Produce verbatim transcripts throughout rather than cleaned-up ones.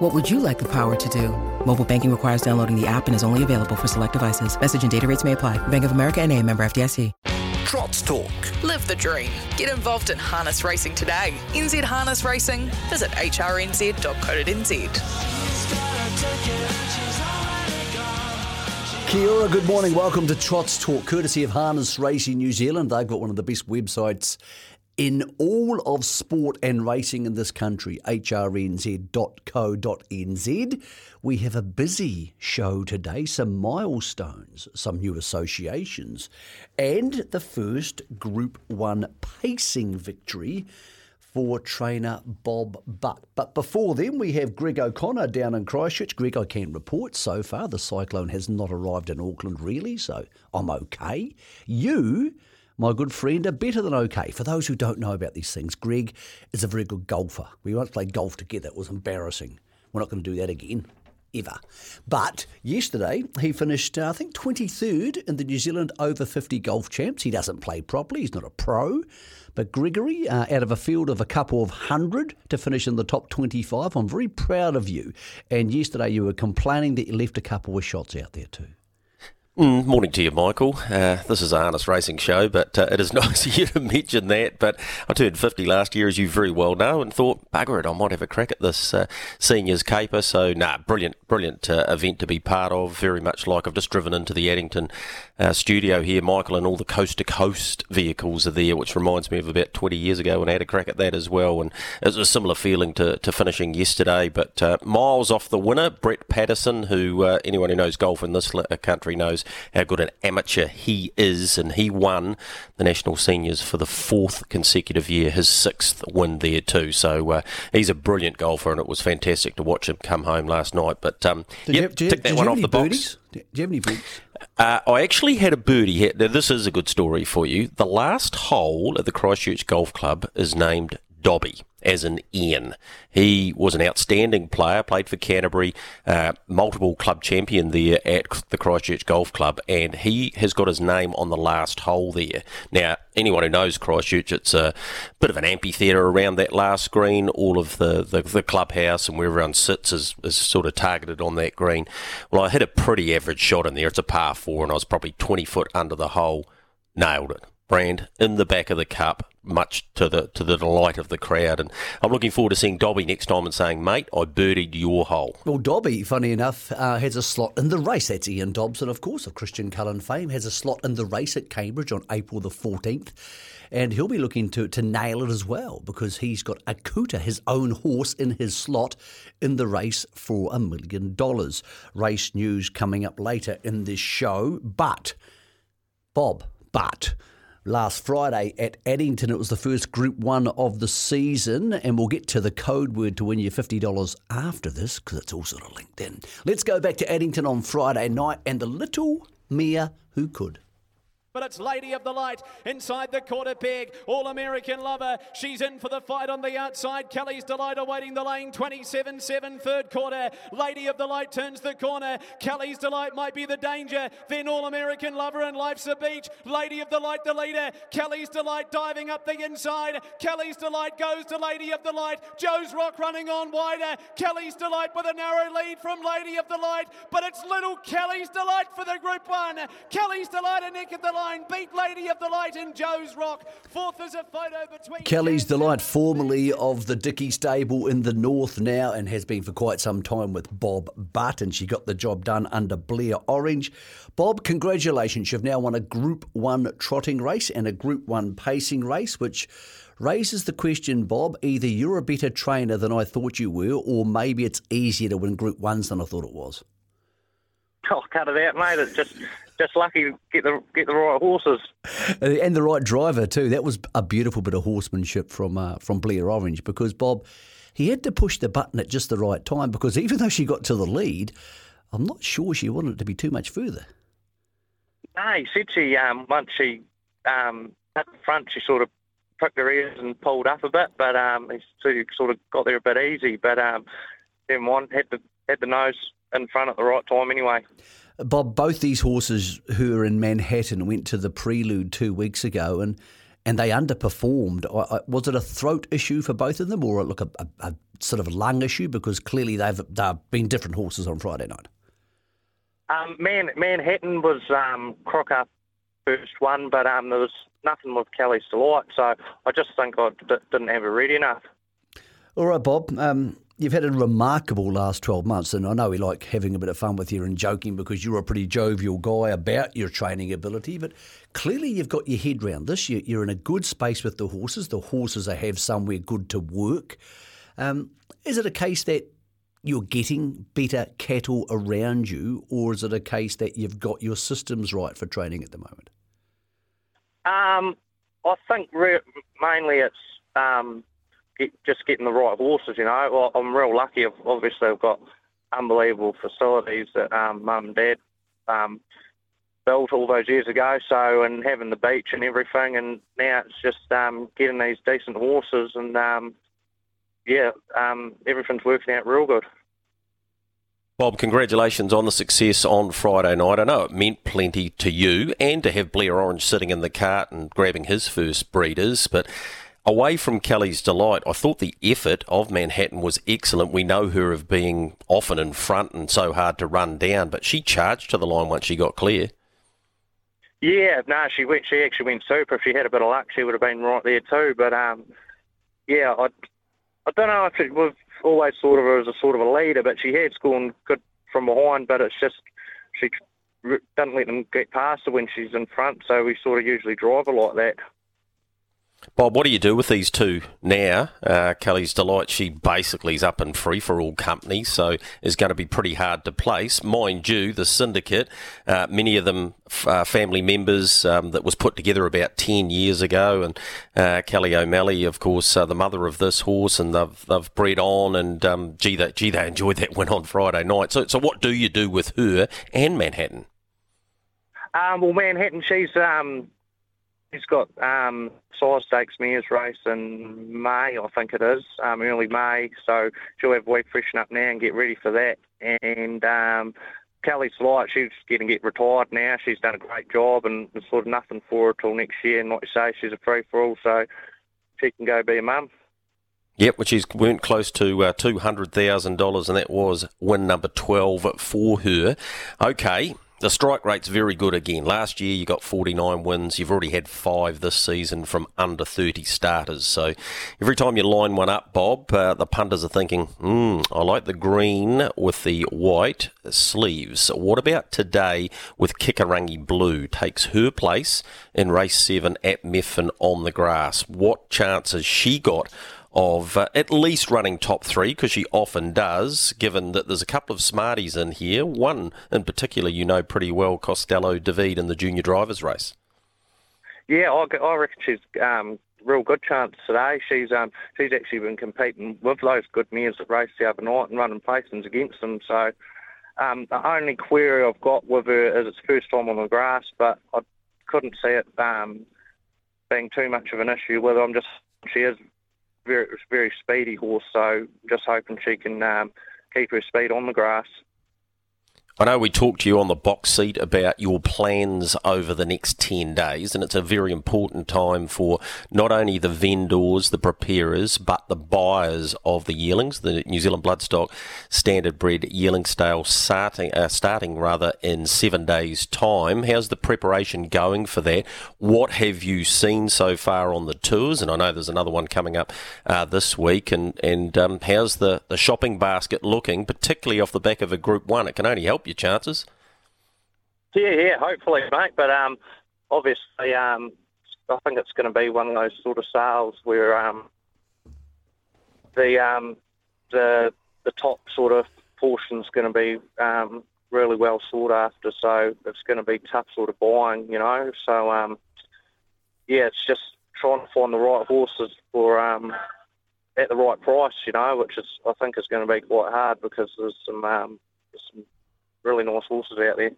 What would you like the power to do? Mobile banking requires downloading the app and is only available for select devices. Message and data rates may apply. Bank of America N A, member F D I C. Trots Talk. Live the dream. Get involved in harness racing today. N Z Harness Racing. Visit h r n z dot co dot n z. Kia ora, good morning. Welcome to Trots Talk, courtesy of Harness Racing New Zealand. They've got one of the best websites in all of sport and racing in this country, h r n z dot co dot n z. We have a busy show today, some milestones, some new associations, and the first Group one pacing victory for trainer Bob Butt. But before then, we have Greg O'Connor down in Christchurch. Greg, I can report so far the cyclone has not arrived in Auckland really, so I'm okay. You, my good friend, are better than okay. For those who don't know about these things, Greg is a very good golfer. We once played golf together. It was embarrassing. We're not going to do that again, ever. But yesterday he finished, uh, I think, twenty-third in the New Zealand Over fifty Golf Champs. He doesn't play properly. He's not a pro. But Gregory, uh, out of a field of a couple of hundred to finish in the top twenty-five, I'm very proud of you. And yesterday you were complaining that you left a couple of shots out there too. Mm, morning to you, Michael. Uh, this is a harness racing show, but uh, it is nice of you to mention that. But I turned fifty last year, as you very well know, and thought, bugger it, I might have a crack at this uh, seniors caper. So, nah, brilliant, brilliant uh, event to be part of. Very much like I've just driven into the Addington uh, studio here, Michael, and all the coast-to-coast vehicles are there, which reminds me of about twenty years ago when I had a crack at that as well. And it was a similar feeling to, to finishing yesterday. But uh, miles off the winner, Brett Patterson, who uh, anyone who knows golf in this country knows how good an amateur he is, and he won the National Seniors for the fourth consecutive year, his sixth win there too. So uh, he's a brilliant golfer, and it was fantastic to watch him come home last night. But um, yeah, tick that one off the box. Do you have any birdies? Uh, I actually had a birdie hit. Now, this is a good story for you. The last hole at the Christchurch Golf Club is named Dobby, as in Ian. He was an outstanding player, played for Canterbury, uh, multiple club champion there at the Christchurch Golf Club, and he has got his name on the last hole there. Now, anyone who knows Christchurch, it's a bit of an amphitheatre around that last green. All of the, the, the clubhouse and where everyone sits is, is sort of targeted on that green. Well, I hit a pretty average shot in there. It's a par four, and I was probably twenty foot under the hole. Nailed it. Brand in the back of the cup, much to the to the delight of the crowd. And I'm looking forward to seeing Dobby next time and saying, mate, I birdied your hole. Well, Dobby, funny enough, uh, has a slot in the race. That's Ian Dobson, of course, of Christian Cullen fame, has a slot in the race at Cambridge on April the fourteenth. And he'll be looking to, to nail it as well, because he's got Akuta, his own horse, in his slot in the race for a million dollars. Race news coming up later in this show. But, Bob, but... last Friday at Addington, it was the first Group one of the season, and we'll get to the code word to win you fifty dollars after this, because it's all sort of linked in. Let's go back to Addington on Friday night and the little mare who could. But it's Lady of the Light inside the quarter peg. All-American Lover. She's in for the fight on the outside. Kelly's Delight awaiting the lane. twenty-seven seven, third quarter. Lady of the Light turns the corner. Kelly's Delight might be the danger. Then All-American Lover and Life's a Beach. Lady of the Light the leader. Kelly's Delight diving up the inside. Kelly's Delight goes to Lady of the Light. Joe's Rock running on wider. Kelly's Delight with a narrow lead from Lady of the Light. But it's little Kelly's Delight for the Group one. Kelly's Delight and Nick of the Light beat Lady of the Light in Joe's Rock. Fourth is a photo between... Kelly's Delight, formerly of the Dickey stable in the north now, and has been for quite some time with Bob Butt, and she got the job done under Blair Orange. Bob, congratulations. You've now won a Group one trotting race and a Group one pacing race, which raises the question, Bob, either you're a better trainer than I thought you were, or maybe it's easier to win Group ones than I thought it was. Oh, cut it out, mate. It's just... Just lucky to get the, get the right horses. And the right driver too. That was a beautiful bit of horsemanship from uh, from Blair Orange, because, Bob, he had to push the button at just the right time, because even though she got to the lead, I'm not sure she wanted it to be too much further. No, he said she, um, once she um, at the front, she sort of pricked her ears and pulled up a bit, but um, she sort of got there a bit easy. But um, then one had the had the nose in front at the right time anyway. Bob, both these horses who are in Manhattan went to the Prelude two weeks ago and, and they underperformed. I, I, was it a throat issue for both of them or look a, a, a sort of lung issue? Because clearly they've, they've been different horses on Friday night. Um, Man, Manhattan was um, Crocker first one, but um, there was nothing with Kelly's Delight, so I just think I d- didn't have it ready enough. All right, Bob. Um, You've had a remarkable last twelve months, and I know we like having a bit of fun with you and joking because you're a pretty jovial guy about your training ability, but clearly you've got your head round this. You're in a good space with the horses. The horses have somewhere good to work. Um, is it a case that you're getting better cattle around you, or is it a case that you've got your systems right for training at the moment? Um, I think re- mainly it's... Um just getting the right horses, you know. Well, I'm real lucky. Obviously, I've got unbelievable facilities that um, Mum and Dad um, built all those years ago. So, and having the beach and everything, and now it's just um, getting these decent horses, and um, yeah, um, everything's working out real good. Bob, congratulations on the success on Friday night. I know it meant plenty to you, and to have Blair Orange sitting in the cart and grabbing his first breeders, but. Away from Kelly's Delight, I thought the effort of Manhattan was excellent. We know her of being often in front and so hard to run down, but she charged to the line once she got clear. Yeah, no, she went. She actually went super. If she had a bit of luck, she would have been right there too. But um, yeah, I, I don't know if it was always thought of her as a sort of a leader, but she had scored good from behind. But it's just she doesn't let them get past her when she's in front, so we sort of usually drive her like that. Bob, what do you do with these two now? Uh, Kelly's Delight, she basically is up and free for all company, so is going to be pretty hard to place. Mind you, the syndicate, uh, many of them uh, family members um, that was put together about ten years ago, and uh, Kelly O'Malley, of course, uh, the mother of this horse, and they've, they've bred on, and um, gee, they, gee, they enjoyed that win on Friday night. So, so what do you do with her and Manhattan? Um, well, Manhattan, she's... Um He's got um, Sire Stakes Mares race in May, I think it is, um, early May. So she'll have a wee freshen up now and get ready for that. And um, Kelly's Delight, she's going to get retired now. She's done a great job and there's sort of nothing for her till next year. And like you say, she's a free-for-all, so she can go be a mum. Yep, which is weren't close to uh, two hundred thousand dollars, and that was win number twelve for her. Okay. The strike rate's very good again. Last year you got forty-nine wins. You've already had five this season from under thirty starters. So every time you line one up, Bob, uh, the punters are thinking, hmm, I like the green with the white sleeves. What about today with Kikarangi Blue? Takes her place in race seven at Meffin on the grass. What chance has she got of uh, at least running top three, because she often does, given that there's a couple of smarties in here, one in particular you know pretty well, Costello David in the junior drivers race? Yeah, I, I reckon she's um real good chance today. She's um she's actually been competing with those good mares that raced the other night and running placings against them, so um, the only query I've got with her is it's first time on the grass, but I couldn't see it um, being too much of an issue with her. I'm just, she is Very, very speedy horse, so just hoping she can um, keep her speed on the grass. I know we talked to you on the box seat about your plans over the next ten days, and it's a very important time for not only the vendors, the preparers, but the buyers of the yearlings, the New Zealand bloodstock standard bred yearling stale starting, uh, starting rather in seven days' time. How's the preparation going for that? What have you seen so far on the tours? And I know there's another one coming up uh, this week. And, and um, how's the, the shopping basket looking, particularly off the back of a Group One? It can only help your chances. Yeah, yeah, hopefully, mate. But um, obviously, um, I think it's going to be one of those sort of sales where um, the um, the the top sort of portion's going to be um, really well sought after. So it's going to be tough sort of buying, you know. So um, yeah, it's just trying to find the right horses for um, at the right price, you know, which is I think is going to be quite hard because there's some um, there's some really nice horses out there.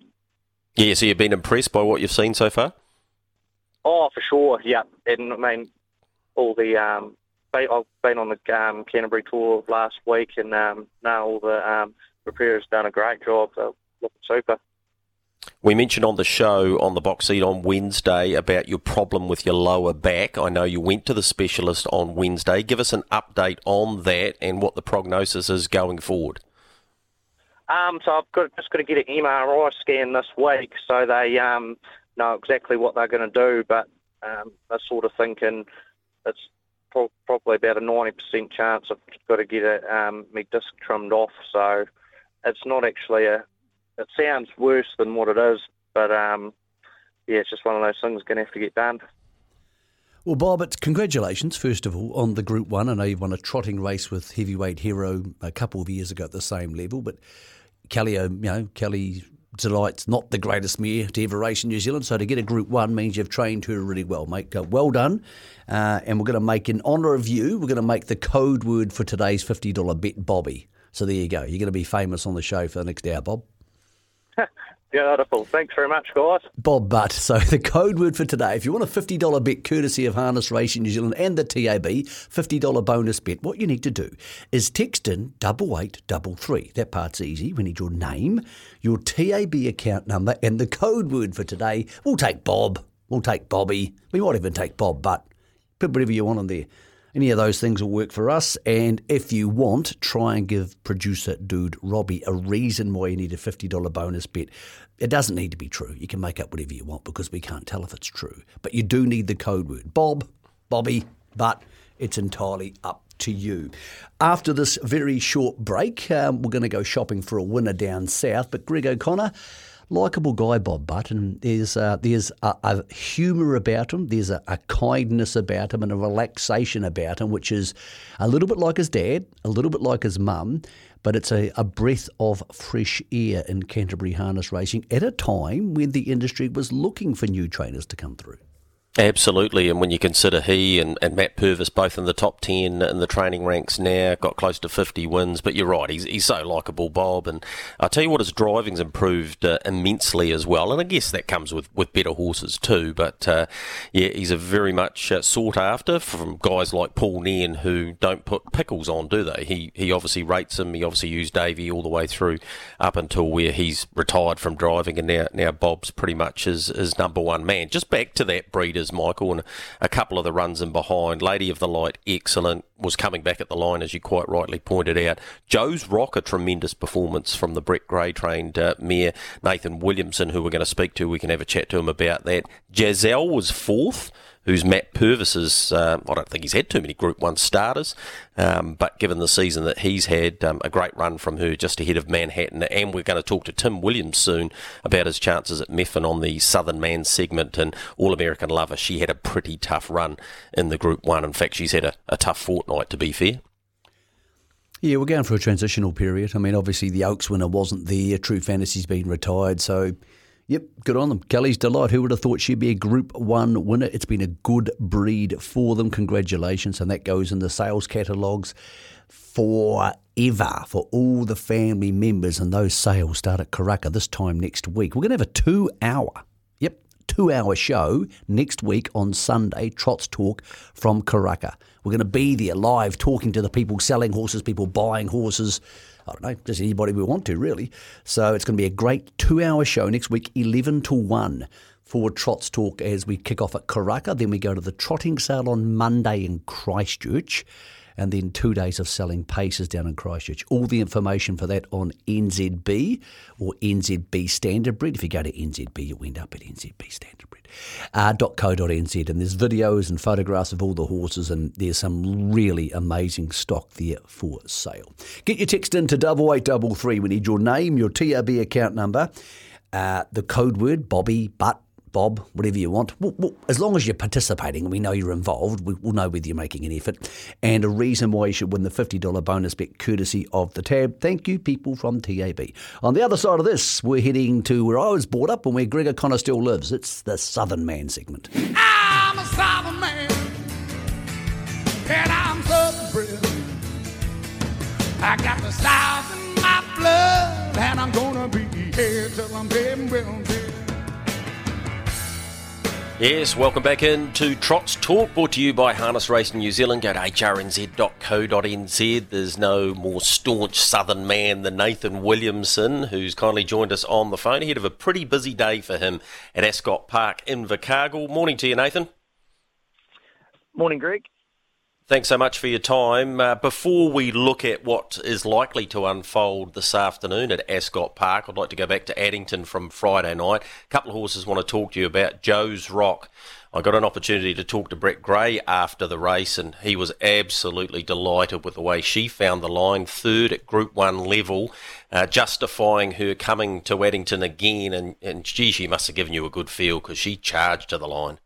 Yeah, so you've been impressed by what you've seen so far? Oh, for sure, yeah. And I mean, all the um, I've been on the um, Canterbury tour last week, and um, now all the um, preparers done a great job. So looking super. We mentioned on the show on the box seat on Wednesday about your problem with your lower back. I know you went to the specialist on Wednesday. Give us an update on that and what the prognosis is going forward. Um, so I've got, just got to get an M R I scan this week, so they um, know exactly what they're going to do. But um, they're sort of thinking it's pro- probably about a ninety percent chance I've got to get a, um, my disc trimmed off. So it's not actually a... It sounds worse than what it is, but um, yeah, it's just one of those things going to have to get done. Well, Bob, it's congratulations, first of all, on the Group one. I know you won a trotting race with Heavyweight Hero a couple of years ago at the same level, but Kelly, you know, Kelly's Delight's not the greatest mare to ever race in New Zealand, so to get a Group one means you've trained her really well, mate. Well done, uh, and we're going to make, in honour of you, we're going to make the code word for today's fifty dollars bet Bobby. So there you go. You're going to be famous on the show for the next hour, Bob. Beautiful. Thanks very much, guys. Bob Butt. So the code word for today, if you want a fifty dollars bet courtesy of Harness Racing New Zealand and the T A B, fifty dollars bonus bet, what you need to do is text in eight eight three three. That part's easy. We need your name, your T A B account number, and the code word for today. We'll take Bob. We'll take Bobby. We might even take Bob Butt. Put whatever you want on there. Any of those things will work for us. And if you want, try and give producer dude Robbie a reason why you need a fifty dollars bonus bet. It doesn't need to be true. You can make up whatever you want because we can't tell if it's true. But you do need the code word. Bob, Bobby, but it's entirely up to you. After this very short break, um, we're going to go shopping for a winner down south. But Greg O'Connor... Likeable guy, Bob Butt, and there's, uh, there's a, a humour about him, there's a, a kindness about him and a relaxation about him, which is a little bit like his dad, a little bit like his mum, but it's a, a breath of fresh air in Canterbury harness racing at a time when the industry was looking for new trainers to come through. Absolutely, and when you consider he and, and Matt Purvis both in the top ten in the training ranks now, got close to fifty wins, but you're right, he's he's so likeable, Bob, and I'll tell you what, his driving's improved uh, immensely as well, and I guess that comes with, with better horses too, but uh, yeah, he's a very much uh, sought after from guys like Paul Nairn who don't put pickles on, do they? He he obviously rates him, he obviously used Davey all the way through up until where he's retired from driving, and now, now Bob's pretty much his, his number one man. Just back to that breeder, Michael, and a couple of the runs in behind. Lady of the Light, excellent, was coming back at the line, as you quite rightly pointed out. Joe's Rock, a tremendous performance from the Brett Gray-trained uh, mare. Nathan Williamson, who we're going to speak to, we can have a chat to him about that. Jazelle was fourth, who's Matt Purvis's, uh, I don't think he's had too many Group one starters, um, but given the season that he's had, um, a great run from her just ahead of Manhattan. And we're going to talk to Tim Williams soon about his chances at Meffin on the Southern Man segment, and All-American Lover. She had a pretty tough run in the Group one. In fact, she's had a, a tough fortnight, to be fair. Yeah, we're going for a transitional period. I mean, obviously the Oaks winner wasn't there. True Fantasy's been retired, so... Yep, good on them. Kelly's Delight, who would have thought she'd be a Group one winner? It's been a good breed for them. Congratulations. And that goes in the sales catalogues forever for all the family members. And those sales start at Karaka this time next week. We're going to have a two-hour, yep, two-hour show next week on Sunday, Trots Talk from Karaka. We're going to be there live talking to the people selling horses, people buying horses, I don't know, just anybody we want to, really. So it's going to be a great two-hour show next week, eleven to one, for Trots Talk as we kick off at Karaka. Then we go to the trotting sale on Monday in Christchurch, and then two days of selling paces down in Christchurch. All the information for that on N Z B or N Z B Standard Breed. If you go to N Z B, you'll end up at N Z B Standard Breed, uh, dot co dot n z. And there's videos and photographs of all the horses, and there's some really amazing stock there for sale. Get your text in to eight eight three three. We need your name, your T R B account number, uh, the code word, Bobby, Butt, Bob, whatever you want. Well, well, as long as you're participating and we know you're involved, we, we'll know whether you're making an effort. And a reason why you should win the fifty dollars bonus bet courtesy of the T A B. Thank you, people from T A B. On the other side of this, we're heading to where I was brought up and where Greg O'Connor still lives. It's the Southern Man segment. I'm a Southern man, and I'm Southern bred. I got the South in my blood, and I'm going to be here till I'm dead and well dead. Yes, welcome back in to Trots Talk, brought to you by Harness Racing New Zealand. Go to h r n z dot co dot n z. There's no more staunch southern man than Nathan Williamson, who's kindly joined us on the phone ahead of a pretty busy day for him at Ascot Park in Invercargill. Morning to you, Nathan. Morning, Greg. Thanks so much for your time. Uh, before we look at what is likely to unfold this afternoon at Ascot Park, I'd like to go back to Addington from Friday night. A couple of horses want to talk to you about. Joe's Rock. I got an opportunity to talk to Brett Gray after the race, and he was absolutely delighted with the way she found the line, third at Group one level, uh, justifying her coming to Addington again. And, and gee, she must have given you a good feel because she charged to the line.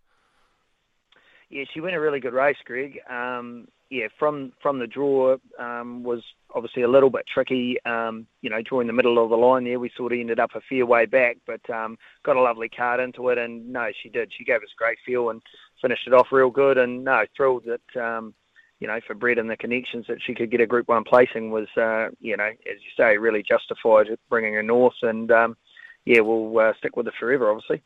Yeah, she went a really good race, Greg. Um, yeah, from from the draw um, was obviously a little bit tricky. Um, you know, drawing the middle of the line there, we sort of ended up a fair way back, but um, got a lovely card into it. And no, she did. She gave us a great feel and finished it off real good. And no, thrilled that um, you know, for Brett and the connections that she could get a Group One placing was uh, you know, as you say, really justified bringing her north. And um, yeah, we'll uh, stick with her forever, obviously.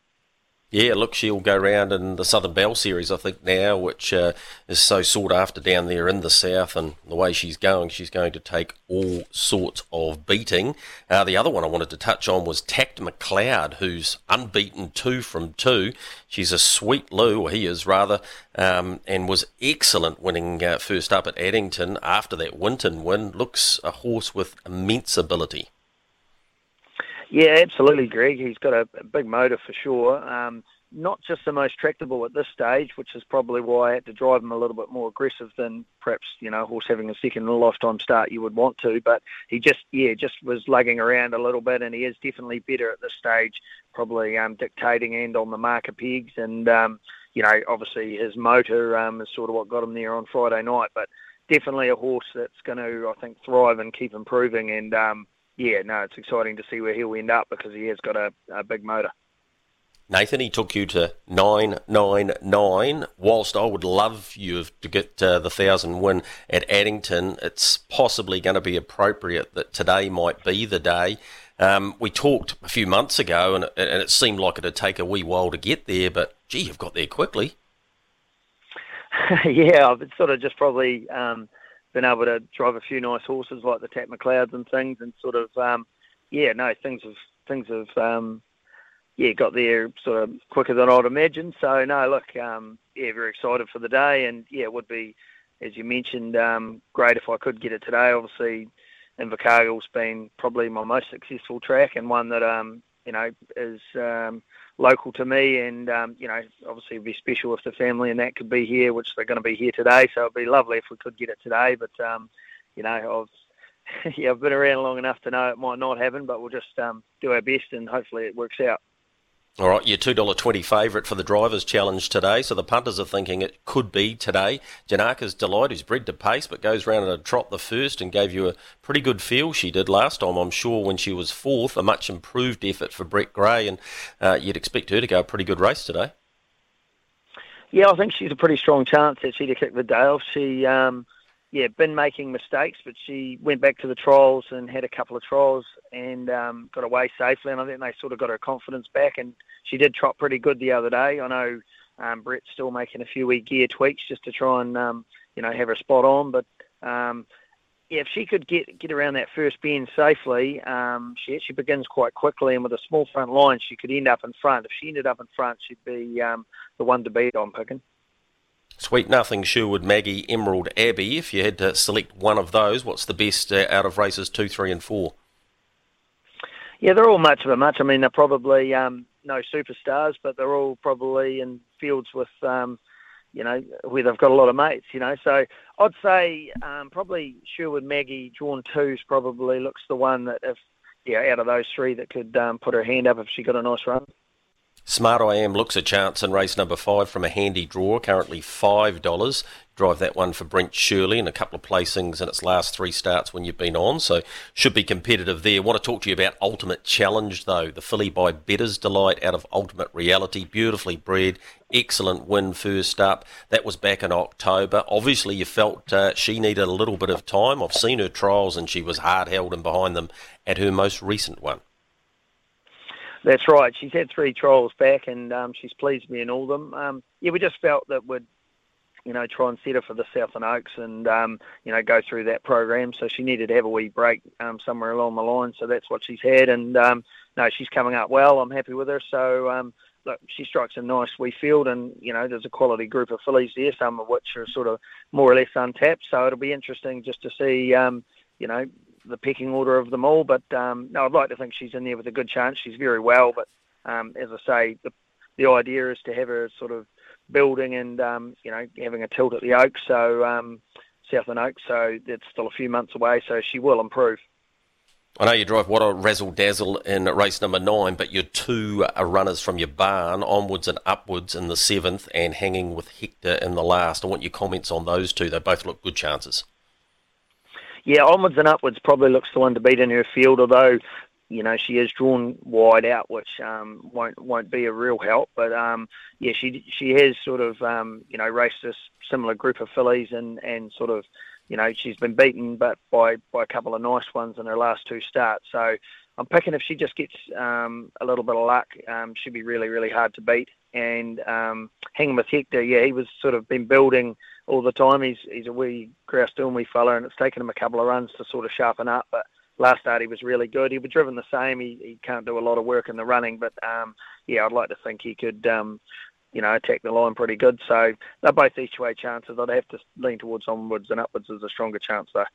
Yeah, look, she'll go round in the Southern Belle Series, I think, now, which uh, is so sought after down there in the south, and the way she's going, she's going to take all sorts of beating. Uh, the other one I wanted to touch on was Tact McLeod, who's unbeaten two from two. She's a sweet Lou, or he is, rather, um, and was excellent winning uh, first up at Addington after that Winton win. Looks a horse with immense ability. Yeah, absolutely, Greg. He's got a, a big motor for sure. Um, not just the most tractable at this stage, which is probably why I had to drive him a little bit more aggressive than perhaps, you know, a horse having a second lifetime start you would want to. But he just, yeah, just was lugging around a little bit, and he is definitely better at this stage, probably um, dictating and on the marker pegs. And, um, you know, obviously his motor um, is sort of what got him there on Friday night. But definitely a horse that's going to, I think, thrive and keep improving. And, um, yeah, no, it's exciting to see where he'll end up because he has got a, a big motor. Nathan, he took you to nine nine nine. Whilst I would love you to get uh, the one thousand win at Addington, it's possibly going to be appropriate that today might be the day. Um, we talked a few months ago, and, and it seemed like it would take a wee while to get there, but, gee, you've got there quickly. Yeah, it's sort of just probably... Um, been able to drive a few nice horses like the Tact McLeods and things, and sort of, um, yeah, no, things have, things have, um, yeah, got there sort of quicker than I'd imagine. So, no, look, um, yeah, very excited for the day, and yeah, it would be, as you mentioned, um, great if I could get it today. Obviously, Invercargill's been probably my most successful track, and one that, um, you know, is um, local to me, and, um, you know, obviously it'd be special if the family and that could be here, which they're going to be here today, so it'd be lovely if we could get it today, but, um, you know, I've, yeah, I've been around long enough to know it might not happen, but we'll just um, do our best, and hopefully it works out. All right, your two dollars twenty favourite for the Drivers' Challenge today, so the punters are thinking it could be today. Janarka's Delight, who's bred to pace but goes round in a trot the first and gave you a pretty good feel she did last time, I'm sure, when she was fourth, a much improved effort for Brett Gray, and uh, you'd expect her to go a pretty good race today. Yeah, I think she's a pretty strong chance actually to kick the day off. She, um, yeah, been making mistakes, but she went back to the trials and had a couple of trials and um, got away safely, and I think they sort of got her confidence back, and she did trot pretty good the other day. I know um, Brett's still making a few wee gear tweaks just to try and, um, you know, have her spot on, but um, yeah, if she could get get around that first bend safely, um, she actually begins quite quickly, and with a small front line, she could end up in front. If she ended up in front, she'd be um, the one to beat, I'm picking. Sweet Nothing, Sherwood Maggie, Emerald Abbey. If you had to select one of those, what's the best uh, out of races two, three and four? Yeah, they're all much of a much. I mean, they're probably um, no superstars, but they're all probably in fields with, um, you know, where they've got a lot of mates, you know. So I'd say um, probably Sherwood Maggie, drawn twos, probably looks the one that, if yeah, out of those three that could um, put her hand up if she got a nice run. Smart I Am looks a chance in race number five from a handy draw, currently five dollars. Drive that one for Brent Shirley and a couple of placings in its last three starts when you've been on, so should be competitive there. Want to talk to you about Ultimate Challenge, though. The filly by Better's Delight out of Ultimate Reality, beautifully bred, excellent win first up. That was back in October. Obviously, you felt uh, she needed a little bit of time. I've seen her trials, and she was hard held and behind them at her most recent one. That's right. She's had three trials back, and um, she's pleased me in all of them. Um, yeah, we just felt that we'd, you know, try and set her for the Southern Oaks and, um, you know, go through that program. So she needed to have a wee break um, somewhere along the line. So that's what she's had. And, um, no, she's coming up well. I'm happy with her. So, um, look, she strikes a nice wee field, and, you know, there's a quality group of fillies there, some of which are sort of more or less untapped. So it'll be interesting just to see, um, you know, the pecking order of them all. But um, no, I'd like to think she's in there with a good chance. She's very well, but um, as I say, the, the idea is to have her sort of building and um, you know, having a tilt at the Oaks, so um, Southern Oaks, so it's still a few months away, so she will improve. I know you drive what a razzle dazzle in race number nine, but you're two runners from your barn, Onwards and Upwards in the seventh and Hanging with Hector in the last. I want your comments on those two. They both look good chances. Yeah, Onwards and Upwards probably looks the one to beat in her field, although, you know, she is drawn wide out, which um, won't won't be a real help. But, um, yeah, she she has sort of, um, you know, raced a similar group of fillies and, and sort of, you know, she's been beaten but by, by a couple of nice ones in her last two starts. So I'm picking if she just gets um, a little bit of luck, um, she'll be really, really hard to beat. And um, Hanging with Hector, yeah, he was sort of been building all the time. He's he's a wee grouse doing wee fella, and it's taken him a couple of runs to sort of sharpen up. But last start he was really good. He was driven the same. He he can't do a lot of work in the running, but um, yeah, I'd like to think he could um, you know, attack the line pretty good. So they're both each way chances. I'd have to lean towards Onwards and Upwards as a stronger chance though.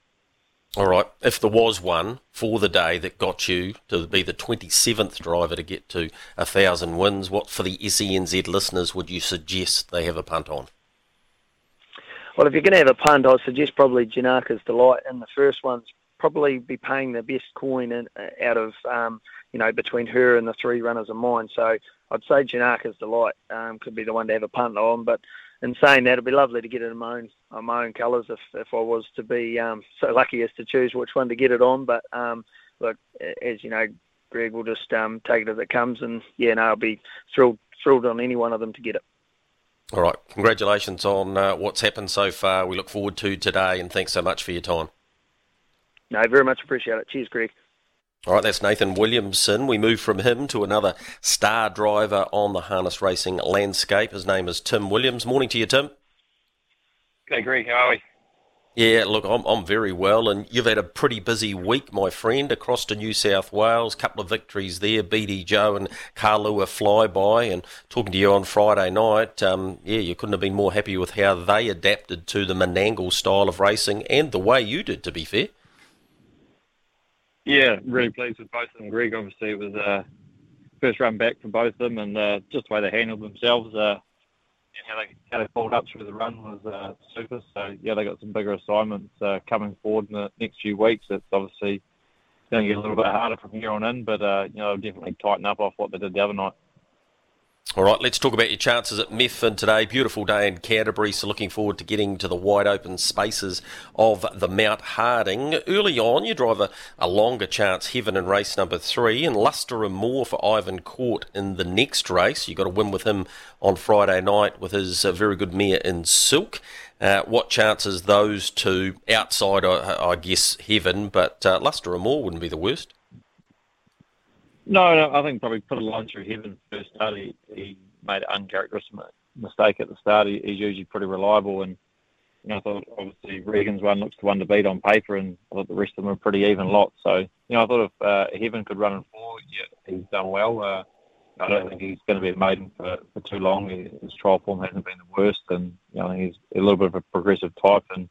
All right. If there was one for the day that got you to be the twenty-seventh driver to get to a thousand wins, what for the S E N Z listeners would you suggest they have a punt on? Well, if you're going to have a punt, I'd suggest probably Janarka's Delight, and the first one's probably be paying the best coin in, out of, um, you know, between her and the three runners of mine. So I'd say Janarka's Delight um, could be the one to have a punt on. But in saying that, it'd be lovely to get it in my own, in my own colours if, if I was to be um, so lucky as to choose which one to get it on. But, um, look, as you know, Greg will just um, take it as it comes. And, yeah, no, I'll be thrilled, thrilled on any one of them to get it. All right. Congratulations on uh, what's happened so far. We look forward to today, and thanks so much for your time. No, very much appreciate it. Cheers, Greg. All right, that's Nathan Williamson. We move from him to another star driver on the harness racing landscape. His name is Tim Williams. Morning to you, Tim. Hey, Greg. How are we? Yeah, look, I'm I'm very well, and you've had a pretty busy week, my friend, across to New South Wales, couple of victories there, B D Joe and Karlua Flyby, and talking to you on Friday night, um, yeah, you couldn't have been more happy with how they adapted to the Menangle style of racing and the way you did, to be fair. Yeah, really pleased with both of them, Greg. Obviously, it was uh, first run back for both of them, and uh, just the way they handled themselves, uh and how they, how they pulled up through the run was uh, super. So, yeah, they got some bigger assignments uh, coming forward in the next few weeks. It's obviously going to get a little bit harder from here on in, but, uh, you know, they'll definitely tighten up off what they did the other night. All right, let's talk about your chances at Methven today. Beautiful day in Canterbury, so looking forward to getting to the wide open spaces of the Mount Harding. Early on, you drive a, a longer chance, Heaven in race number three, and Luster and More for Ivan Court in the next race. You've got to win with him on Friday night with his uh, very good mare in Silk. Uh, what chances those two outside, uh, I guess, Heaven, but uh, Luster and More wouldn't be the worst. No, no, I think probably put a line through Heaven first start. He, he made an uncharacteristic mistake at the start. He, he's usually pretty reliable, and you know, I thought obviously Regan's one looks the one to beat on paper, and I thought the rest of them are pretty even lot. So you know, I thought if uh, Heaven could run in four, yeah, he's done well. Uh, I don't think he's going to be a maiden for, for too long. His trial form hasn't been the worst, and you know, he's a little bit of a progressive type, and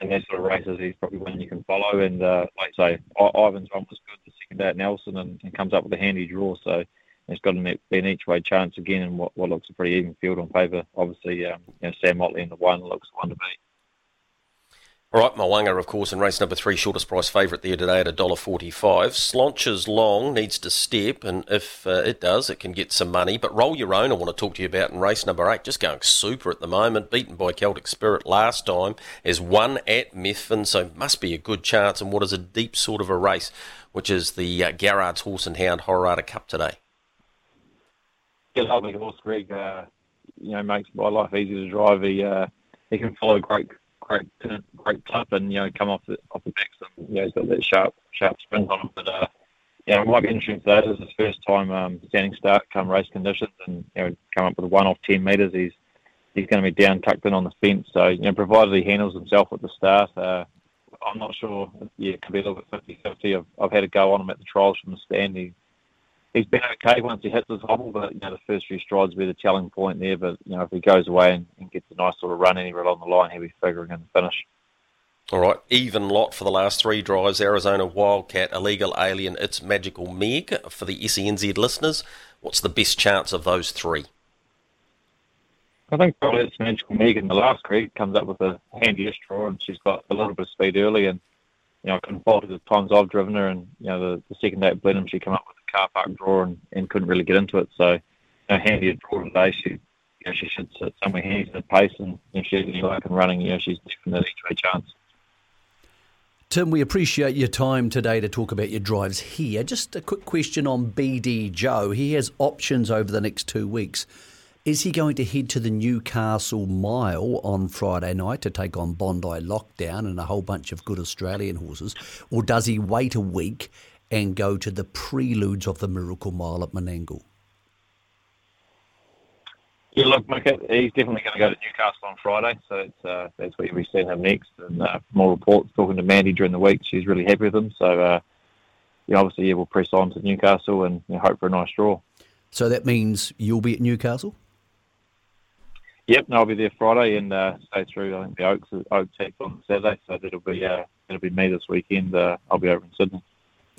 and those sort of races, he's probably one you can follow. And uh, like I say, Ivan's one was good the second day at Nelson, and, and comes up with a handy draw. So it's got to be an each-way chance again in what, what looks a pretty even field on paper. Obviously, um, you know, Sam Motley in the one looks one to beat. All right, Mwanga, of course, in race number three, shortest price favourite there today at one dollar forty-five. Slaunches Long needs to step, and if uh, it does, it can get some money. But Roll Your Own, I want to talk to you about in race number eight, just going super at the moment, beaten by Celtic Spirit last time, is one at Methven, so must be a good chance in what is a deep sort of a race, which is the uh, Garrard's Horse and Hound Horrata Cup today. Yeah, lovely horse, Greg. Uh, you know, makes my life easy to drive. He, uh, he can follow great... Great, great club, and you know, come off the off the back. You know, he's got that sharp, sharp sprint on him. But uh, you know, it might be interesting today. This is his first time um, standing start come race conditions, and you know, come up with a one off ten metres. He's he's going to be down tucked in on the fence. So you know, provided he handles himself at the start, uh, I'm not sure. Yeah, it could be a little bit fifty-fifty. I've, I've had a go on him at the trials from the stand. He, he's been okay once he hits his hobble, but you know, the first few strides were the telling point there. But you know, if he goes away and, and gets a nice sort of run anywhere along the line, he'll be figuring in the finish. All right, even lot for the last three drives. Arizona Wildcat, Illegal Alien, It's Magical Meg. For the S E N Z listeners, what's the best chance of those three? I think probably It's Magical Meg in the last creek comes up with a handiest draw, and she's got a little bit of speed early, and you know, I couldn't fault her the times I've driven her, and you know, the, the second day at Blenheim, she came up with a car park draw and, and couldn't really get into it. So, you know, handiest draw today, she. You know, she should sit somewhere handy at pace, and if she has any luck in running, you know, she's definitely a chance. Tim, we appreciate your time today to talk about your drives here. Just a quick question on B D Joe. He has options over the next two weeks. Is he going to head to the Newcastle Mile on Friday night to take on Bondi Lockdown and a whole bunch of good Australian horses? Or does he wait a week and go to the preludes of the Miracle Mile at Menangle? Yeah, look, Mick, he's definitely going to go to Newcastle on Friday, so it's, uh, that's where we've seen him next. And uh, from all reports, talking to Mandy during the week, she's really happy with him. So, uh, yeah, obviously, yeah, we'll press on to Newcastle and you know, hope for a nice draw. So that means you'll be at Newcastle? Yep, no, I'll be there Friday and uh, stay through. I think the Oaks Oak Tech on Saturday, so that'll be uh, that'll be me this weekend. Uh, I'll be over in Sydney.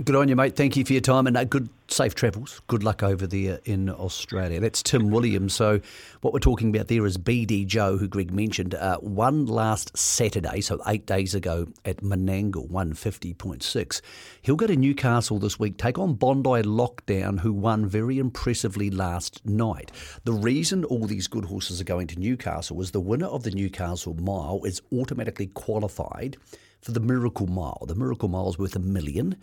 Good on you, mate. Thank you for your time and uh, good safe travels. Good luck over there in Australia. That's Tim Williams. So what we're talking about there is B D Joe, who Greg mentioned, uh, won last Saturday, so eight days ago at Menangle, one fifty point six. He'll go to Newcastle this week, take on Bondi Lockdown, who won very impressively last night. The reason all these good horses are going to Newcastle is the winner of the Newcastle Mile is automatically qualified for the Miracle Mile. The Miracle Mile is worth a million.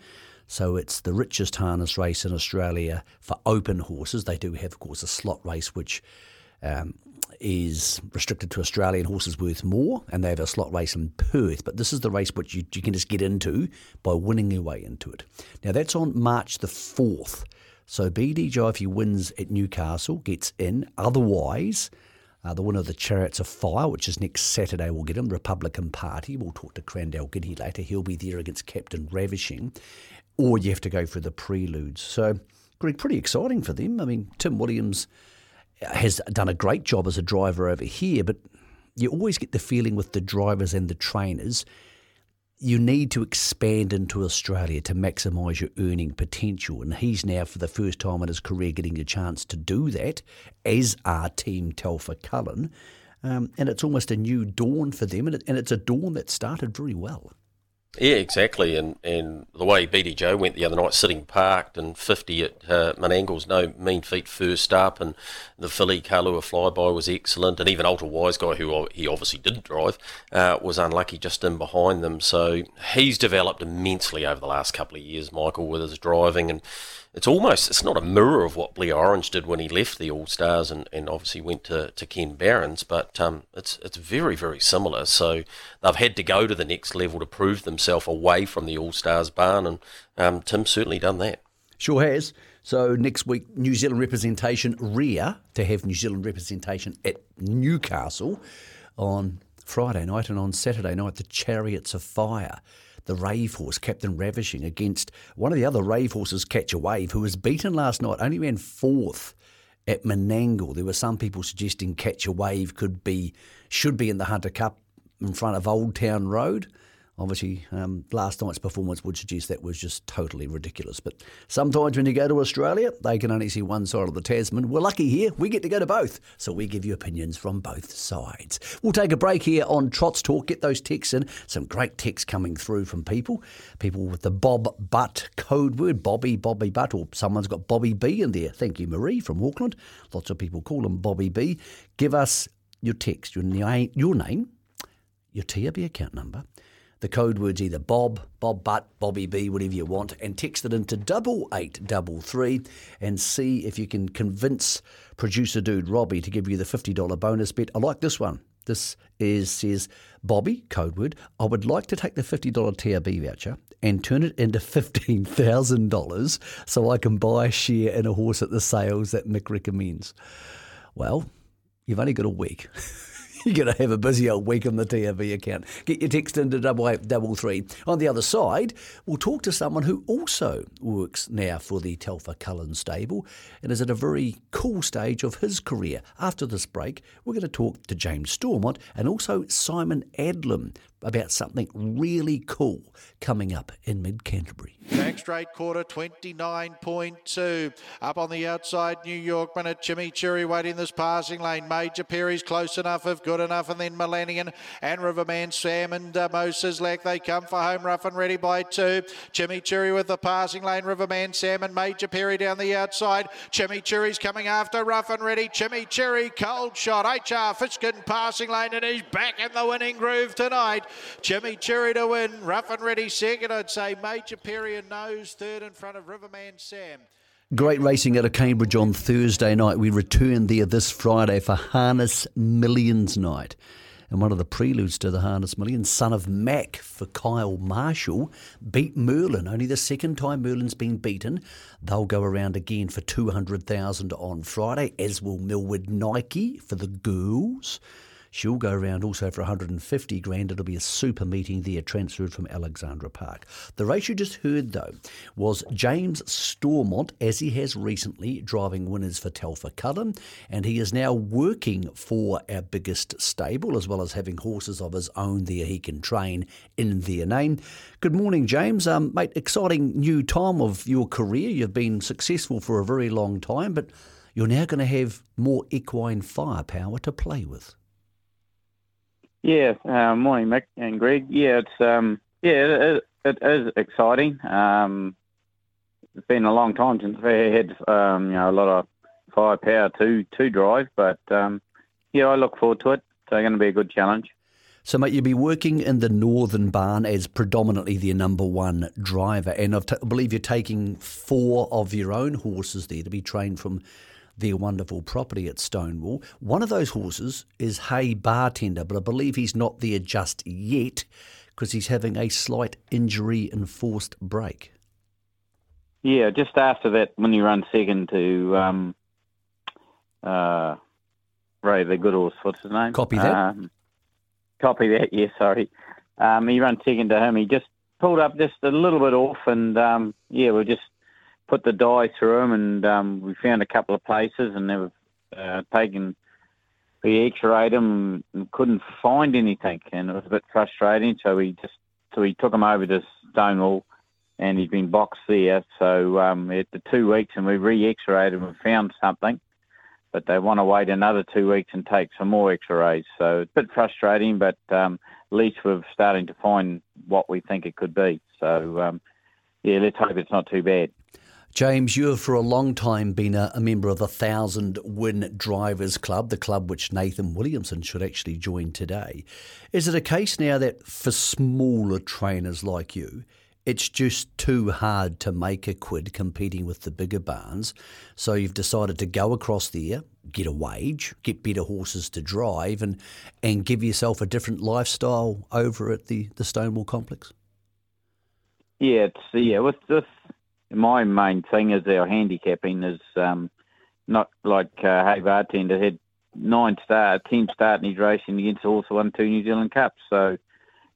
So it's the richest harness race in Australia for open horses. They do have, of course, a slot race, which um, is restricted to Australian horses worth more, and they have a slot race in Perth. But this is the race which you, you can just get into by winning your way into it. Now, that's on March the fourth. So B D Joe, if he wins at Newcastle, gets in. Otherwise, uh, the winner of the Chariots of Fire, which is next Saturday, will get him. Republican Party, we'll talk to Crandell Giddy later. He'll be there against Captain Ravishing. Or you have to go for the preludes. So, Greg, pretty exciting for them. I mean, Tim Williams has done a great job as a driver over here, but you always get the feeling with the drivers and the trainers, you need to expand into Australia to maximise your earning potential. And he's now, for the first time in his career, getting a chance to do that, as are Team Telfer Cullen. Um, and it's almost a new dawn for them, and, it, and it's a dawn that started very well. Yeah, exactly, and and the way B D Joe went the other night, sitting parked and fifty at uh, Menangle's, no mean feat first up, and the filly Kalua Flyby was excellent, and even Alter Wise Guy, who he obviously didn't drive, uh, was unlucky just in behind them. So he's developed immensely over the last couple of years, Michael, with his driving, and it's almost, it's not a mirror of what Blair Orange did when he left the All-Stars and, and obviously went to, to Ken Barron's, but um, it's it's very, very similar. So they've had to go to the next level to prove themselves away from the All-Stars barn, and um, Tim's certainly done that. Sure has. So next week, New Zealand representation, rare to have New Zealand representation at Newcastle on Friday night, and on Saturday night, the Chariots of Fire. The Rave horse, Captain Ravishing, against one of the other Rave horses, Catch a Wave, who was beaten last night, only ran fourth at Menangle. There were some people suggesting Catch a Wave could be, should be in the Hunter Cup in front of Old Town Road. Obviously, um, last night's performance would suggest that was just totally ridiculous. But sometimes when you go to Australia, they can only see one side of the Tasman. We're lucky here. We get to go to both. So we give you opinions from both sides. We'll take a break here on Trots Talk. Get those texts in. Some great texts coming through from people. People with the Bob Butt code word. Bobby, Bobby Butt. Or someone's got Bobby B in there. Thank you, Marie from Auckland. Lots of people call him Bobby B. Give us your text, your, na- your name, your T A B account number. The code word's either Bob, Bob Butt, Bobby B, whatever you want, and text it into double eight double three and see if you can convince producer dude Robbie to give you the fifty dollars bonus bet. I like this one. This is says, Bobby, code word, I would like to take the fifty dollars T R B voucher and turn it into fifteen thousand dollars so I can buy a share in a horse at the sales that Mick recommends. Well, you've only got a week. You're going to have a busy old week on the T R V account. Get your text into double eight double three. On the other side, we'll talk to someone who also works now for the Telfer Cullen stable and is at a very cool stage of his career. After this break, we're going to talk to James Stormont and also Simon Adlam about something really cool coming up in mid-Canterbury. Back straight quarter, twenty-nine point two. Up on the outside, New York Minute, Chimichurri waiting this passing lane. Major Perry's close enough, if good enough, and then Millennium and Riverman Sam and uh, Moses Lack. They come for home, rough and ready by two. Chimichurri with the passing lane, Riverman Sam and Major Perry down the outside. Chimichurri's coming after, rough and ready. Chimichurri, cold shot. H R Fishkin passing lane, and he's back in the winning groove tonight. Chimichurri to win, rough and ready second, I'd say Major Perry and Nose third in front of Riverman Sam. Great racing out of Cambridge on Thursday night. We return there this Friday for Harness Millions night. And one of the preludes to the Harness Millions, Son of Mac for Kyle Marshall, beat Merlin. Only the second time Merlin's been beaten. They'll go around again for two hundred thousand dollars on Friday, as will Millwood Nike for the girls. She'll go around also for one hundred fifty grand. It'll be a super meeting there, transferred from Alexandra Park. The race you just heard, though, was James Stormont, as he has recently, driving winners for Telfer Cullen, and he is now working for our biggest stable, as well as having horses of his own there he can train in their name. Good morning, James. Um, mate, exciting new time of your career. You've been successful for a very long time, but you're now going to have more equine firepower to play with. Yeah, uh, morning, Mick and Greg. Yeah, it's um, yeah, it, it, it is exciting. Um, it's been a long time since we had um, you know, a lot of firepower to to drive, but um, yeah, I look forward to it. It's going to be a good challenge. So, mate, you'll be working in the Northern Barn as predominantly their number one driver, and I've t- I believe you're taking four of your own horses there to be trained from their wonderful property at Stonewall. One of those horses is Hay Bartender, but I believe he's not there just yet because he's having a slight injury-enforced break. Yeah, just after that, when you run second to um, uh, Ray the Good Horse, what's his name? Copy that. Um, copy that, yeah, sorry. Um, he ran second to him. He just pulled up just a little bit off, and, um, yeah, we're just put the die through him, and um, we found a couple of places, and they were uh, taken, we x-rayed him and couldn't find anything, and it was a bit frustrating, so we just, so we took him over to Stonewall, and he's been boxed there, so um, at the two weeks, and we re-x-rayed him and found something, but they want to wait another two weeks and take some more x-rays, so it's a bit frustrating, but um, at least we're starting to find what we think it could be, so um, yeah, let's hope it's not too bad. James, you have for a long time been a, a member of the Thousand Win Drivers Club, the club which Nathan Williamson should actually join today. Is it a case now that for smaller trainers like you, it's just too hard to make a quid competing with the bigger barns, so you've decided to go across there, get a wage, get better horses to drive, and, and give yourself a different lifestyle over at the, the Stonewall complex? Yeah, it's, yeah, with the... My main thing is our handicapping is um, not like uh, Hay Bartender had nine start, ten start in his racing against the horse who won two New Zealand Cups. So,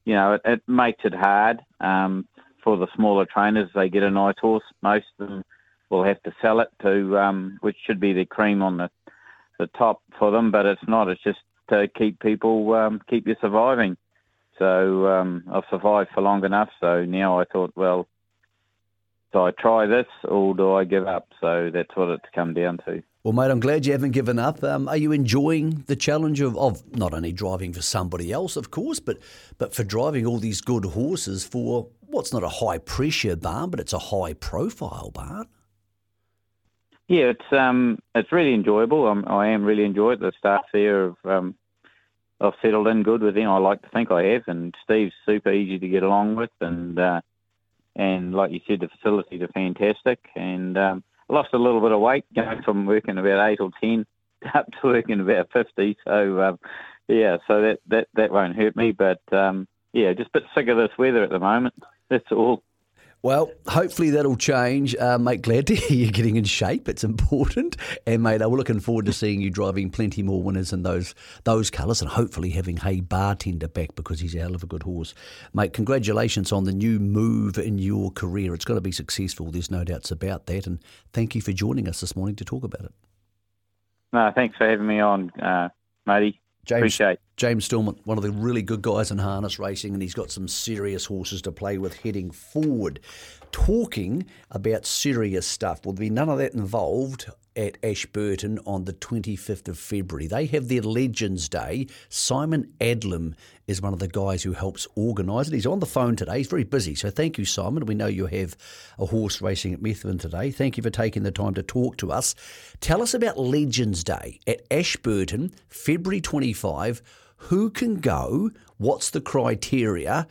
you know, it, it makes it hard um, for the smaller trainers. They get a nice horse. Most of them will have to sell it to, um, which should be the cream on the, the top for them, but it's not. It's just to keep people, um, keep you surviving. So um, I've survived for long enough. So now I thought, well, do I try this or do I give up? So that's what it's come down to. Well, mate, I'm glad you haven't given up. Um, are you enjoying the challenge of, of not only driving for somebody else, of course, but but for driving all these good horses for what's not a high-pressure barn, but it's a high-profile barn? Yeah, it's um, it's really enjoyable. I'm, I am really enjoying it. The staff there have um, I've settled in good with them. I like to think I have, and Steve's super easy to get along with, and... Uh, And like you said, the facilities are fantastic. And um, I lost a little bit of weight, you know, from working about eight or ten up to working about fifty. So, um, yeah, so that, that, that won't hurt me. But, um, yeah, just a bit sick of this weather at the moment. That's all. Well, hopefully that'll change. Uh, mate, glad to hear you're getting in shape. It's important. And, mate, I'm looking forward to seeing you driving plenty more winners in those those colours and hopefully having Hay Bartender back because he's a hell of a good horse. Mate, congratulations on the new move in your career. It's got to be successful. There's no doubts about that. And thank you for joining us this morning to talk about it. No, thanks for having me on, uh, matey. James, Appreciate. James Stormont, one of the really good guys in harness racing, and he's got some serious horses to play with heading forward. Talking about serious stuff, will be none of that involved at Ashburton on the twenty-fifth of February. They have their Legends Day. Simon Adlam is one of the guys who helps organise it. He's on the phone today. He's very busy, so thank you, Simon. We know you have a horse racing at Methven today. Thank you for taking the time to talk to us. Tell us about Legends Day at Ashburton, February twenty-fifth. Who can go? What's the criteria?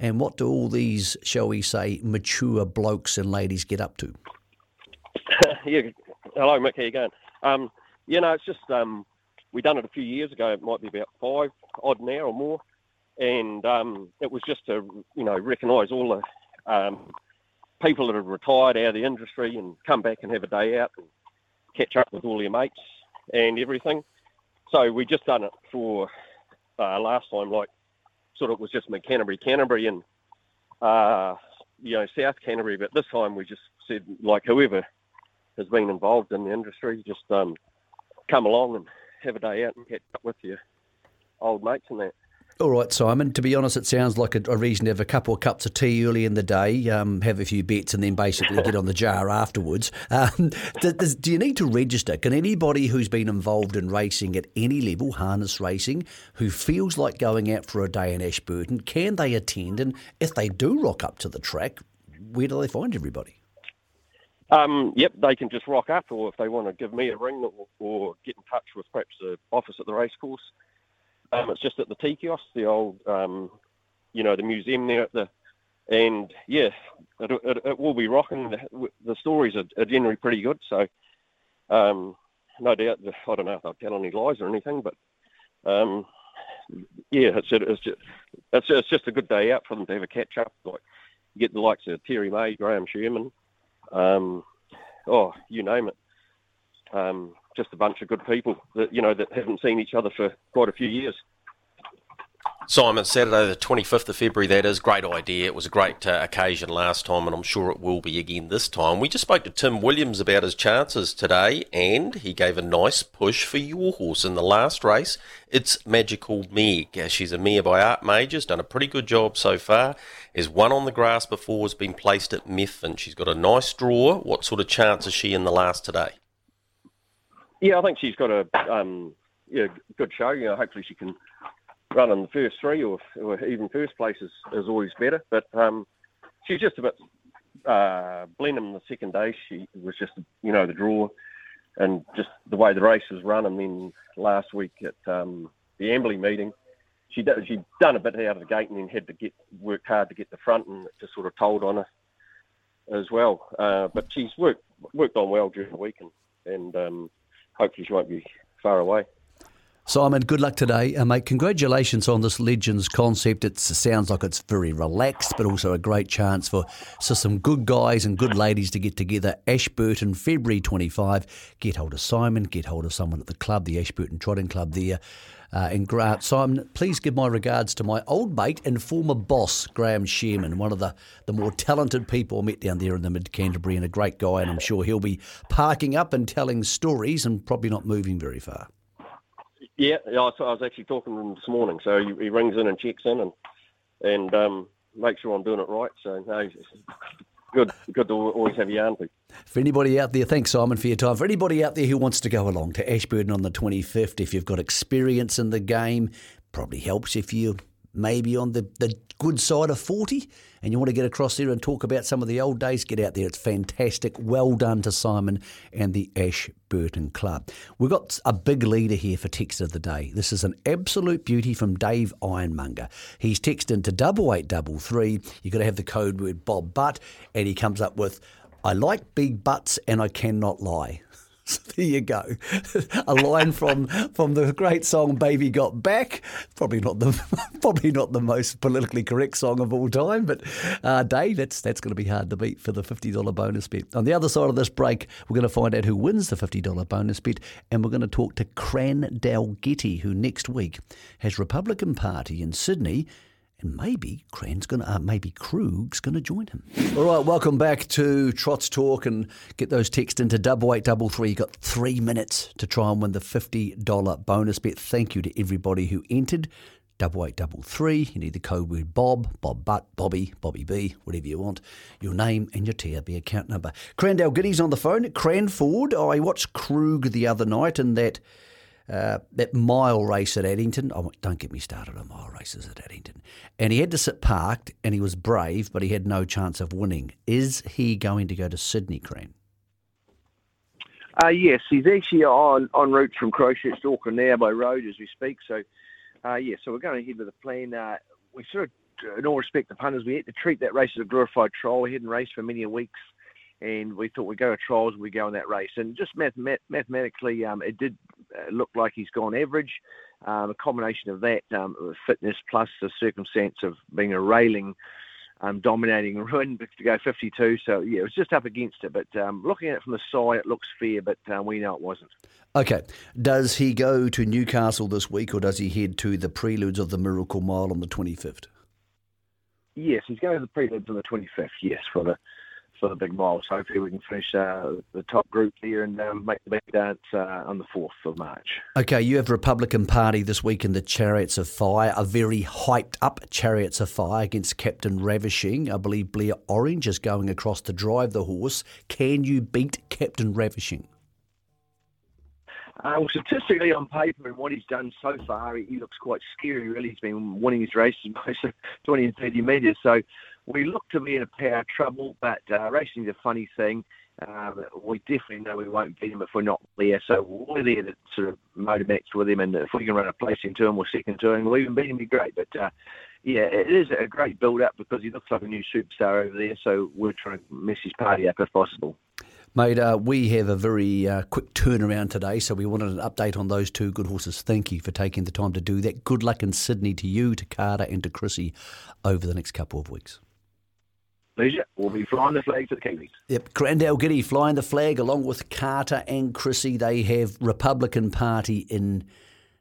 And what do all these, shall we say, mature blokes and ladies get up to? Yeah. Hello, Mick. How you going? Um, you know, it's just um, we done it a few years ago. It might be about five odd now or more, and um, it was just to you know recognise all the um, people that have retired out of the industry and come back and have a day out and catch up with all your mates and everything. So we just done it for uh, last time, like. Sort of was just mid Canterbury, Canterbury, and uh, you know South Canterbury. But this time we just said, like, whoever has been involved in the industry, just um, come along and have a day out and catch up with your old mates and that. All right, Simon. To be honest, it sounds like a, a reason to have a couple of cups of tea early in the day, um, have a few bets, and then basically get on the jar afterwards. Um, do, do you need to register? Can anybody who's been involved in racing at any level, harness racing, who feels like going out for a day in Ashburton, can they attend? And if they do rock up to the track, where do they find everybody? Um, yep, they can just rock up, or if they want to give me a ring or, or get in touch with perhaps the office at the racecourse. Um, it's just at the tea kiosk, the old, um, you know, the museum there. At the, and, yeah, it, it, it will be rocking. The, the stories are, are generally pretty good. So, um, no doubt, I don't know if I'll tell any lies or anything, but, um, yeah, it's, it, it's, just, it's, it's just a good day out for them to have a catch-up. Like, you get the likes of Terry May, Graham Sherman, um, oh, you name it. Um, just a bunch of good people that, you know, that haven't seen each other for quite a few years. Simon, Saturday the twenty-fifth of February, that is. Great idea. It was a great uh, occasion last time, and I'm sure it will be again this time. We just spoke to Tim Williams about his chances today, and he gave a nice push for your horse in the last race. It's Magical Meg. She's a mare by Art Majors, done a pretty good job so far. Has won on the grass before, has been placed at Methven. She's got a nice draw. What sort of chance is she in the last today? Yeah, I think she's got a um, yeah, good show. You know, hopefully she can run in the first three or, or even first place is, is always better. But um, she's just a bit uh, Blenheim the second day. She was just, you know, the draw and just the way the race was run. And then last week at um, the Amberley meeting, she did, she'd done a bit out of the gate and then had to get worked hard to get the front, and it just sort of told on her as well. Uh, but she's worked worked on well during the week, and, and um, hopefully she won't be far away. Simon, good luck today. Uh, mate, congratulations on this Legends concept. It's, it sounds like it's very relaxed, but also a great chance for so some good guys and good ladies to get together. Ashburton, February twenty-fifth. Get hold of Simon, get hold of someone at the club, the Ashburton Trotting Club there. Uh, and Grant, Simon, please give my regards to my old mate and former boss, Graham Sherman, one of the, the more talented people I met down there in the mid-Canterbury, and a great guy, and I'm sure he'll be parking up and telling stories and probably not moving very far. Yeah, I was actually talking to him this morning, so he rings in and checks in and and um, makes sure I'm doing it right, so no, good, good to always have a yarn to. For anybody out there, thanks, Simon, for your time. For anybody out there who wants to go along to Ashburton on the twenty-fifth, if you've got experience in the game, probably helps if you maybe on the, the good side of forty and you want to get across there and talk about some of the old days, get out there. It's fantastic. Well done to Simon and the Ashburton Club. We've got a big leader here for Text of the Day. This is an absolute beauty from Dave Ironmonger. He's texted into double eight double three. You've got to have the code word Bob Butt, and he comes up with, I like big butts and I cannot lie. So there you go. A line from, from the great song Baby Got Back. Probably not the probably not the most politically correct song of all time, but uh, Dave, that's, that's going to be hard to beat for the fifty dollars bonus bet. On the other side of this break, we're going to find out who wins the fifty dollars bonus bet, and we're going to talk to Cran Dalgetty, who next week has Republican Party in Sydney. Maybe Cran's going to, uh, maybe Krug's going to join him. All right, welcome back to Trots Talk, and get those texts into double eight double three. You've got three minutes to try and win the fifty dollars bonus bet. Thank you to everybody who entered. Double eight double three. You need the code word Bob, Bob Butt, Bobby, Bobby B, whatever you want. Your name and your T R B account number. Cran Dalgetty's on the phone. Cran Ford. I watched Krug the other night in that. Uh, that mile race at Addington. Oh, don't get me started on mile races at Addington. And he had to sit parked, and he was brave, but he had no chance of winning. Is he going to go to Sydney, Cran? Uh, yes, he's actually on en route from Christchurch to Auckland now by road as we speak. So, uh, yeah, so we're going ahead with the plan. Uh, we sort of, in all respect to punters, we had to treat that race as a glorified trial. He hadn't raced for many weeks, and we thought we'd go to trials and we'd go in that race. And just math- math- mathematically, um, it did... Uh, looked like he's gone average. Um, a combination of that um, fitness plus the circumstance of being a railing, um, dominating ruin to go fifty-two. So, yeah, it was just up against it. But um, looking at it from the side, it looks fair, but uh, we know it wasn't. Okay. Does he go to Newcastle this week, or does he head to the preludes of the Miracle Mile on the twenty-fifth? Yes, he's going to the preludes on the twenty-fifth, yes, for the for the big miles. Hopefully we can finish uh, the top group here and um, make the big dance uh, on the fourth of March. Okay, you have Republican Party this week in the Chariots of Fire, a very hyped-up Chariots of Fire against Captain Ravishing. I believe Blair Orange is going across to drive the horse. Can you beat Captain Ravishing? Uh, well, statistically on paper and what he's done so far, he, he looks quite scary, really. He's been winning his races by twenty and thirty metres, so... We look to be in a power of trouble, but uh, racing's a funny thing. Um, we definitely know we won't beat him if we're not there. So we're there to sort of motor match with him, and if we can run a placing to him or second to him, we'll even beat him, be great. But uh, yeah, it is a great build-up because he looks like a new superstar over there. So we're trying to mess his party up if possible. Mate, uh, we have a very uh, quick turnaround today, so we wanted an update on those two good horses. Thank you for taking the time to do that. Good luck in Sydney to you, to Carter and to Chrissy over the next couple of weeks. Pleasure. We'll be flying the flag to the Kiwis. Yep, Cran Dalgetty flying the flag along with Carter and Chrissy. They have Republican Party in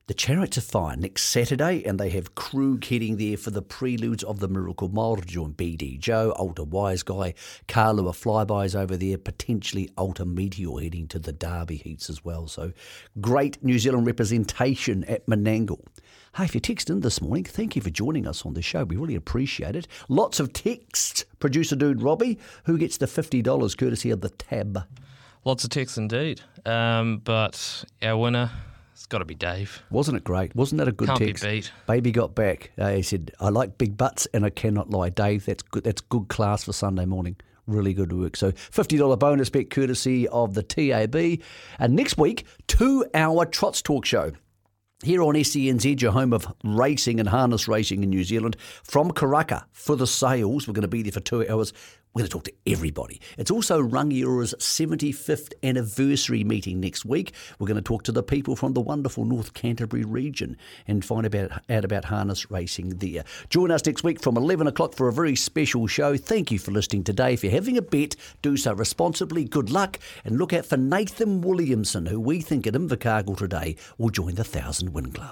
the Chariots of Fire next Saturday, and they have Krug heading there for the preludes of the Miracle Mile to join B D Joe, Alta Wise Guy, Karlua Flybys over there, potentially Alta Meteor heading to the Derby heats as well. So great New Zealand representation at Menangle. Hey, if you text in this morning, thank you for joining us on the show. We really appreciate it. Lots of text, producer dude Robbie, who gets the fifty dollars courtesy of the tab. Lots of text indeed, um, but our winner... It's got to be Dave. Wasn't it great? Wasn't that a good Can't text? Can't be beat. Baby Got Back. Uh, he said, I like big butts and I cannot lie. Dave, that's good. That's good class for Sunday morning. Really good work. So fifty dollars bonus bet courtesy of the T A B. And next week, two-hour Trots Talk show. Here on S C N Z, your home of racing and harness racing in New Zealand, from Karaka for the sales. We're going to be there for two hours. We're going to talk to everybody. It's also Rangira's seventy-fifth anniversary meeting next week. We're going to talk to the people from the wonderful North Canterbury region and find about, out about harness racing there. Join us next week from eleven o'clock for a very special show. Thank you for listening today. If you're having a bet, do so responsibly. Good luck. And look out for Nathan Williamson, who we think at Invercargill today will join the one thousand Win Club.